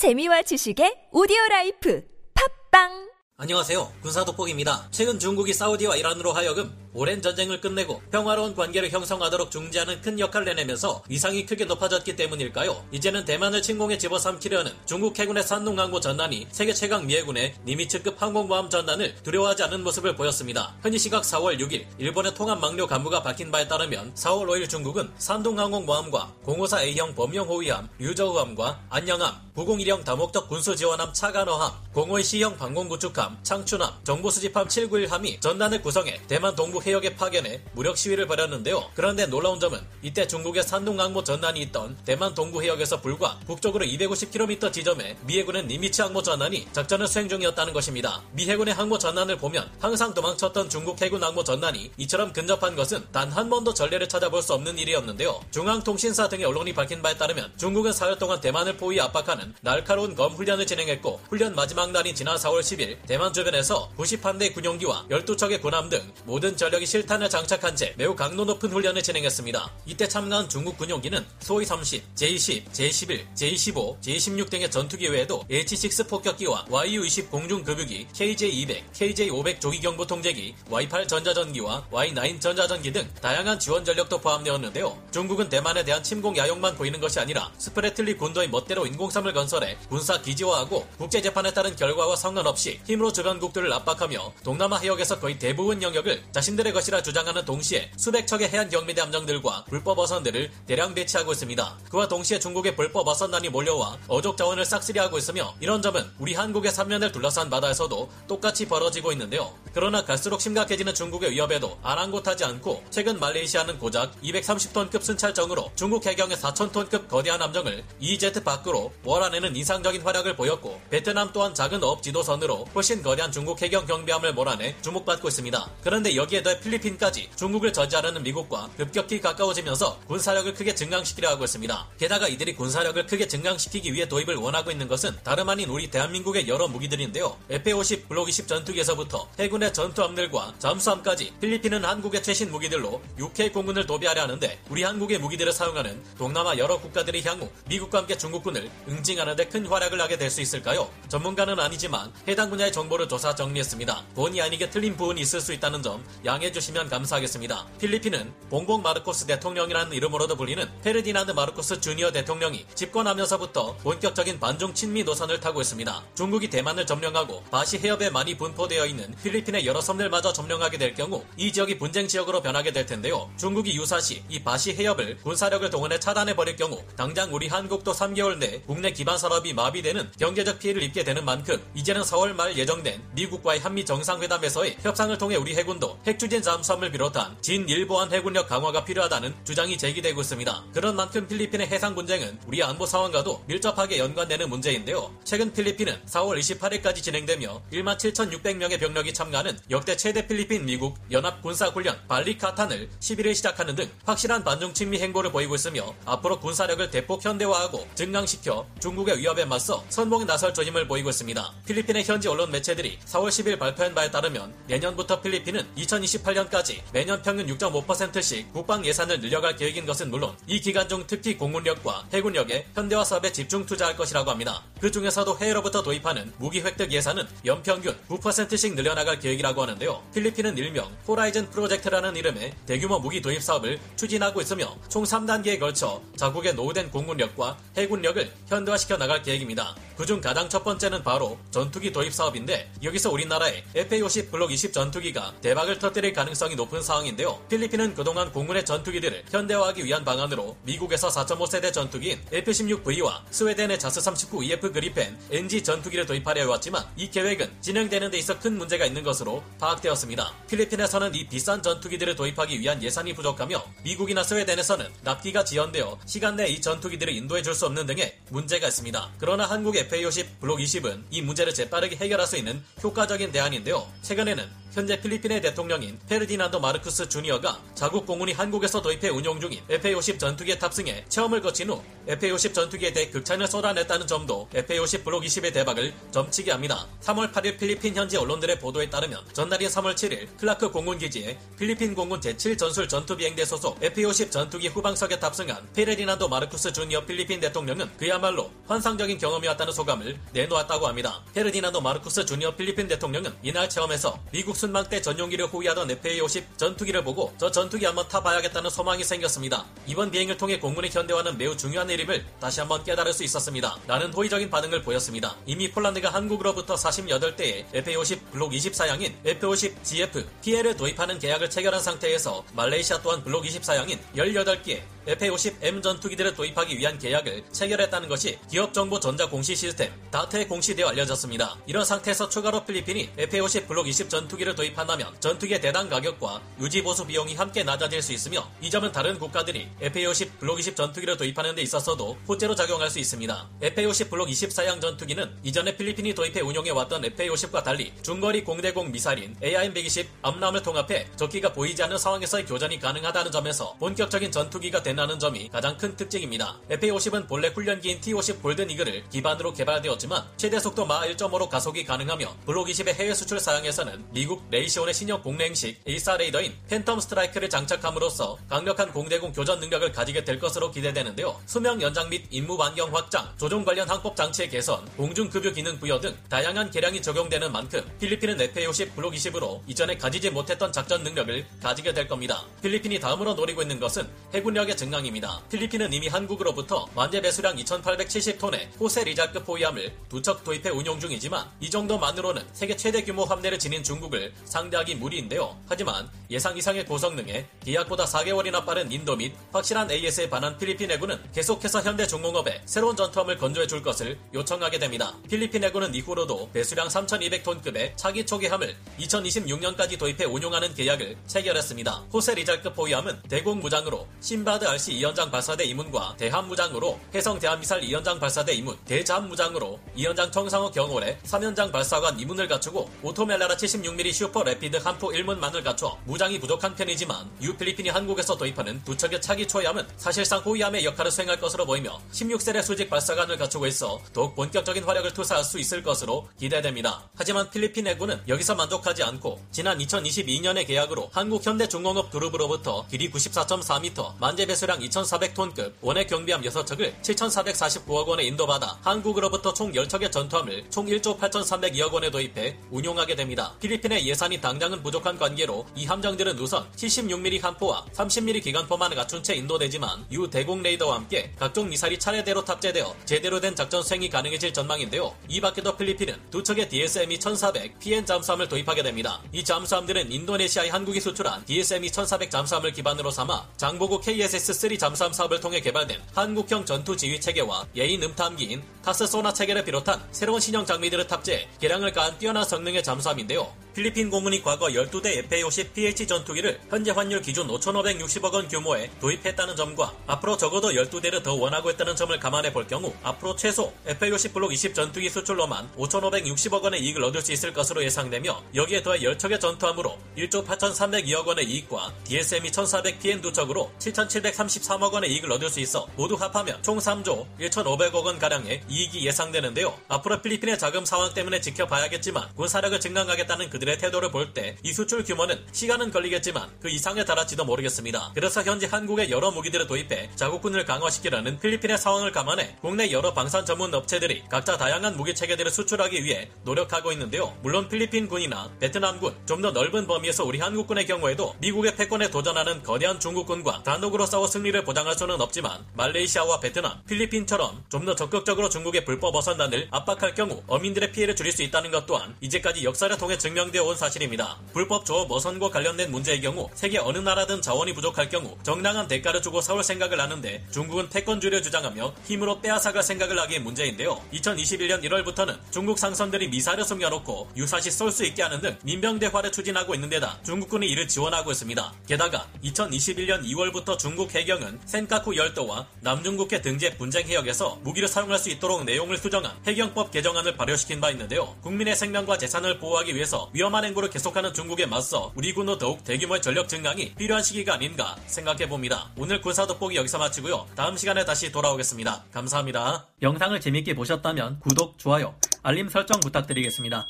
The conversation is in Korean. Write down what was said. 재미와 지식의 오디오라이프 팟빵. 안녕하세요. 군사돋보기입니다. 최근 중국이 사우디와 이란으로 하여금 오랜 전쟁을 끝내고 평화로운 관계를 형성하도록 중재하는 큰 역할을 해내면서 위상이 크게 높아졌기 때문일까요? 이제는 대만을 침공에 집어삼키려는 중국 해군의 산동항모 전단이 세계 최강 미해군의 니미츠급 항공모함 전단을 두려워하지 않은 모습을 보였습니다. 현지 시각 4월 6일 일본의 통합 막료 간부가 밝힌 바에 따르면 4월 5일 중국은 산동항공모함과 공호사 A형 범용호위함 유저우함과 안녕함, 보공1형 다목적 군수지원함 차가너함, 공호의 C형 방공구축함 창춘함, 정보수집함 791함이 전단을 구성해 대만 동부 해역에 파견해 무력 시위를 벌였는데요. 그런데 놀라운 점은 이때 중국의 산동항모 전단이 있던 대만 동부 해역에서 불과 북쪽으로 250km 지점에 미해군의 니미츠 항모 전단이 작전을 수행 중이었다는 것입니다. 미해군의 항모 전단을 보면 항상 도망쳤던 중국 해군 항모 전단이 이처럼 근접한 것은 단 한 번도 전례를 찾아볼 수 없는 일이었는데요. 중앙통신사 등의 언론이 밝힌 바에 따르면 중국은 4일 동안 대만을 포위 압박하는 날카로운 검 훈련을 진행했고, 훈련 마지막 날인 지난 4월 10일 대만 주변에서 91대의 군용기와 12척의 군함 등 모든 전력이 실탄을 장착한 채 매우 강도 높은 훈련을 진행했습니다. 이때 참가한 중국 군용기는 소위 30, J-10, J-11, J-15, J-16 등의 전투기 외에도 H-6 폭격기와 YU-20 공중급유기, KJ-200, KJ-500 조기경보통제기, Y-8 전자전기와 Y-9 전자전기 등 다양한 지원 전력도 포함되었는데요. 중국은 대만에 대한 침공 야욕만 보이는 것이 아니라 스프레틀리 군도의 멋대로 인공섬을 건설해 군사 기지화하고 국제재판에 따른 결과와 상관없이 힘으로 주변국들을 압박하며 동남아 해역에서 거의 대부분 영역을 자신들의 것이라 주장하는 동시에 수백 척의 해안 경비대 함정들과 불법 어선들을 대량 배치하고 있습니다. 그와 동시에 중국의 불법 어선단이 몰려와 어족 자원을 싹쓸이하고 있으며, 이런 점은 우리 한국의 3면을 둘러싼 바다에서도 똑같이 벌어지고 있는데요. 그러나 갈수록 심각해지는 중국의 위협에도 아랑곳하지 않고 최근 말레이시아는 고작 230톤급 순찰정으로 중국 해경의 4,000톤급 거대한 함정을 EEZ 밖으로 몰아내는 인상적인 활약을 보였고, 베트남 또한 작은 어업 지도선으로 훨씬 거대한 중국 해경 경비함을 몰아내 주목받고 있습니다. 그런데 여기에 더해 필리핀까지 중국을 저지하려는 미국과 급격히 가까워지면서 군사력을 크게 증강시키려 하고 있습니다. 게다가 이들이 군사력을 크게 증강시키기 위해 도입을 원하고 있는 것은 다름 아닌 우리 대한민국의 여러 무기들인데요. FA-50 블록-20 전투기에서부터 해군의 전투함들과 잠수함까지 필리핀은 한국의 최신 무기들로 UK 공군을 도배하려 하는데, 우리 한국의 무기들을 사용하는 동남아 여러 국가들이 향후 미국과 함께 중국군을 응징하는 데 큰 활약을 하게 될 수 있을까요? 전문가는 아니지만 해당 분야의 정보를 조사 정리했습니다. 본의 아니게 틀린 부분이 있을 수 있다는 점 양해해 주시면 감사하겠습니다. 필리핀은 봉공 마르코스 대통령이라는 이름으로도 불리는 페르디난드 마르코스 주니어 대통령이 집권하면서부터 본격적인 반중 친미 노선을 타고 있습니다. 중국이 대만을 점령하고 바시 해협에 많이 분포되어 있는 필리핀의 여러 섬들마저 점령하게 될 경우 이 지역이 분쟁 지역으로 변하게 될 텐데요. 중국이 유사시 이 바시 해협을 군사력을 동원해 차단해 버릴 경우 당장 우리 한국도 3개월 내 국내 기반 산업이 마비되는 경제적 피해를 입게 되는 만큼 이제는 4월 말 예정 된 미국과의 한미 정상회담에서의 협상을 통해 우리 해군도 핵추진 잠수함을 비롯한 진일보한 해군력 강화가 필요하다는 주장이 제기되고 있습니다. 그런 만큼 필리핀의 해상 분쟁은 우리 안보 상황과도 밀접하게 연관되는 문제인데요. 최근 필리핀은 4월 28일까지 진행되며 17,600명의 병력이 참가하는 역대 최대 필리핀 미국 연합군사훈련 발리카탄을 11일 시작하는 등 확실한 반중 친미 행보를 보이고 있으며, 앞으로 군사력을 대폭 현대화하고 증강시켜 중국의 위협에 맞서 선봉에 나설 조짐을 보이고 있습니다. 필리핀의 현지 언론 매체 4월 10일 발표한 바에 따르면 내년부터 필리핀은 2028년까지 매년 평균 6.5%씩 국방 예산을 늘려갈 계획인 것은 물론 이 기간 중 특히 공군력과 해군력의 현대화 사업에 집중 투자할 것이라고 합니다. 그 중에서도 해외로부터 도입하는 무기 획득 예산은 연평균 9%씩 늘려나갈 계획이라고 하는데요. 필리핀은 일명 호라이즌 프로젝트라는 이름의 대규모 무기 도입 사업을 추진하고 있으며 총 3단계에 걸쳐 자국의 노후된 공군력과 해군력을 현대화시켜 나갈 계획입니다. 그중 가장 첫 번째는 바로 전투기 도입 사업인데, 여기서 우리나라의 FA-50 블록-20 전투기가 대박을 터뜨릴 가능성이 높은 상황인데요. 필리핀은 그동안 공군의 전투기들을 현대화하기 위한 방안으로 미국에서 4.5세대 전투기인 F-16V와 스웨덴의 자스-39EF 그리펜 NG 전투기를 도입하려 해왔지만 이 계획은 진행되는 데 있어 큰 문제가 있는 것으로 파악되었습니다. 필리핀에서는 이 비싼 전투기들을 도입하기 위한 예산이 부족하며 미국이나 스웨덴에서는 납기가 지연되어 시간 내에 이 전투기들을 인도해줄 수 없는 등의 문제가 있습니다. 그러나 한국의 FA-50 블록-20은 이 문제를 재빠르게 해결할 수 있는 효과적인 대안인데요. 최근에는 현재 필리핀의 대통령인 페르디난드 마르코스 주니어가 자국 공군이 한국에서 도입해 운용 중인 FA-50 전투기에 탑승해 체험을 거친 후 FA-50 전투기에 대해 극찬을 쏟아냈다는 점도 FA-50 블록-20의 대박을 점치게 합니다. 3월 8일 필리핀 현지 언론들의 보도에 따르면 전날인 3월 7일 클라크 공군기지에 필리핀 공군 제7전술전투비행대 소속 FA-50 전투기 후방석에 탑승한 페르디난드 마르코스 주니어 필리핀 대통령은 그야말로 환상적인 경험이었다는 소감을 내놓았다고 합니다. 페르디난드 마르코스 주니어 필리핀 대통령은 이날 체험에서 미국 순방 때 전용기를 호위하던 FA-50 전투기를 보고 저 전투기 한번 타봐야겠다는 소망이 생겼습니다. 이번 비행을 통해 공군의 현대화는 매우 중요한 일임을 다시 한번 깨달을 수 있었습니다. 라는 호의적인 반응을 보였습니다. 이미 폴란드가 한국으로부터 48대의 FA-50 블록-24형인 FA-50 GF PL을 도입하는 계약을 체결한 상태에서 말레이시아 또한 블록-24형인 18개의 FA-50M 전투기들을 도입하기 위한 계약을 체결했다는 것이 기업정보전자 공시 시스템 다트의 공시되어 알려졌습니다. 이런 상태에서 추가로 필리핀이 FA-50 블록-20 전투기를 도입한다면 전투기의 대당 가격과 유지보수 비용이 함께 낮아질 수 있으며 이 점은 다른 국가들이 FA-50 블록-20 전투기를 도입하는 데 있어서도 호재로 작용할 수 있습니다. FA-50 블록-24형 전투기는 이전에 필리핀이 도입해 운용해왔던 FA-50과 달리 중거리 공대공 미사일인 AIM-120 암람을 통합해 적기가 보이지 않는 상황에서의 교전이 가능하다는 점에서 본격적인 전투기가 된다는 점이 가장 큰 특징입니다. FA-50은 본래 훈련기인 T-50 골든이글을 기반으로 개발되었지만 최대 속도 마하 1.5로 가속이 가능하며 블록-20의 해외 수출 사양에서는 미국 레이시온의 신형 공랭식 AESA 레이더인 팬텀 스트라이크를 장착함으로써 강력한 공대공 교전 능력을 가지게 될 것으로 기대되는데요. 수명 연장 및 임무 환경 확장, 조종 관련 항법 장치의 개선, 공중급유 기능 부여 등 다양한 계량이 적용되는 만큼 필리핀은 FA-50 블록-20으로 이전에 가지지 못했던 작전 능력을 가지게 될 겁니다. 필리핀이 다음으로 노리고 있는 것은 해군력의 증강입니다. 필리핀은 이미 한국으로부터 만재 배수량 2,870톤의 호세 리잘급 호위함을 2척 도입해 운용 중이지만 이 정도만으로는 세계 최대 규모 함대를 지닌 중국을 상대하기 무리인데요. 하지만 예상 이상의 고성능에 계약보다 4개월이나 빠른 인도 및 확실한 AS에 반한 필리핀 해군은 계속해서 현대중공업에 새로운 전투함을 건조해줄 것을 요청하게 됩니다. 필리핀 해군은 이후로도 배수량 3,200톤급의 차기 초계함을 2026년까지 도입해 운용하는 계약을 체결했습니다. 호세 리잘급 호위함은 대공 무장으로 신바드 RC 2연장 발사대 이문과 대함 무장으로 해성 대함 미사일 2연장 발사대 이문, 대잠 무장으로 2연장 청상호 경호래 3연장 발사관 이문을 갖추고 오토멜라라 76mm 슈퍼 래피드 함포 1문만을 갖춰 무장이 부족한 편이지만 필리핀이 한국에서 도입하는 두 척의 차기 초위함은 사실상 호위함의 역할을 수행할 것으로 보이며 16셀의 수직 발사관을 갖추고 있어 더욱 본격적인 화력을 투사할 수 있을 것으로 기대됩니다. 하지만 필리핀 해군은 여기서 만족하지 않고 지난 2022년의 계약으로 한국 현대중공업 그룹으로부터 길이 94.4m, 만재 배수량 2,400톤급 원액 경비함 6척을 7,449억 원에 인도받아 한국으로부터 총 10척의 전투함을 총 1조 8,302억 원에 도입해 운용하게 됩니다. 필리핀의 예산이 당장은 부족한 관계로 이 함정들은 우선 76mm 함포와 30mm 기관포만 갖춘 채 인도되지만 유 대공 레이더와 함께 각종 미사일이 차례대로 탑재되어 제대로 된 작전 수행이 가능해질 전망인데요. 이 밖에도 필리핀은 두 척의 DSM-2 1400 PN 잠수함을 도입하게 됩니다. 이 잠수함들은 인도네시아에 한국이 수출한 DSM-2 1400 잠수함을 기반으로 삼아 장보고 KSS3 잠수함 사업을 통해 개발된 한국형 전투 지휘 체계와 예인 음탐기인 타스소나 체계를 비롯한 새로운 신형 장비들을 탑재해 개량을 가한 뛰어난 성능의 잠수함인데요. 필리핀 공군이 과거 12대 FA-50 PH 전투기를 현재 환율 기준 5,560억 원 규모에 도입했다는 점과 앞으로 적어도 12대를 더 원하고 있다는 점을 감안해 볼 경우 앞으로 최소 FA-50 블록-20 전투기 수출로만 5,560억 원의 이익을 얻을 수 있을 것으로 예상되며 여기에 더해 10척의 전투함으로 1조 8,302억 원의 이익과 DSM-2 1400 PN 2척으로 7,733억 원의 이익을 얻을 수 있어 모두 합하면 총 3조 1,500억 원가량의 이익이 예상되는데요. 앞으로 필리핀의 자금 상황 때문에 지켜봐야겠지만 군사력을 증강하겠다는 그들의 태도를 볼 때 이 수출 규모는 시간은 걸리겠지만 그 이상에 달할지도 모르겠습니다. 그래서 현재 한국의 여러 무기들을 도입해 자국군을 강화시키려는 필리핀의 상황을 감안해 국내 여러 방산 전문 업체들이 각자 다양한 무기 체계들을 수출하기 위해 노력하고 있는데요. 물론 필리핀 군이나 베트남군, 좀 더 넓은 범위에서 우리 한국군의 경우에도 미국의 패권에 도전하는 거대한 중국군과 단독으로 싸워 승리를 보장할 수는 없지만 말레이시아와 베트남, 필리핀처럼 좀 더 적극적으로 중국의 불법 어선단을 압박할 경우 어민들의 피해를 줄일 수 있다는 것 또한 이제까지 역사를 통해 증명되어 온 사실입니다. 불법 조업 어선과 관련된 문제의 경우 세계 어느 나라든 자원이 부족할 경우 정당한 대가를 주고 싸울 생각을 하는데 중국은 패권주의를 주장하며 힘으로 빼앗아갈 생각을 하기의 문제인데요. 2021년 1월부터는 중국 상선들이 미사일을 숨겨놓고 유사시 쏠 수 있게 하는 등 민병대화를 추진하고 있는 데다 중국군이 이를 지원하고 있습니다. 게다가 2021년 2월부터 중국 해경은 센카쿠 열도와 남중국해 등지의 분쟁 해역에서 무기를 사용할 수 있도록 내용을 수정한 해경법 개정안을 발효시킨 바 있는데요. 국민의 생명과 재산을 보호하기 위해서 위험한 행보를 계속하는 중국에 맞서 우리 군도 더욱 대규모의 전력 증강이 필요한 시기가 아닌가 생각해봅니다. 오늘 군사돋보기 여기서 마치고요. 다음 시간에 다시 돌아오겠습니다. 감사합니다. 영상을 재밌게 보셨다면 구독, 좋아요, 알림 설정 부탁드리겠습니다.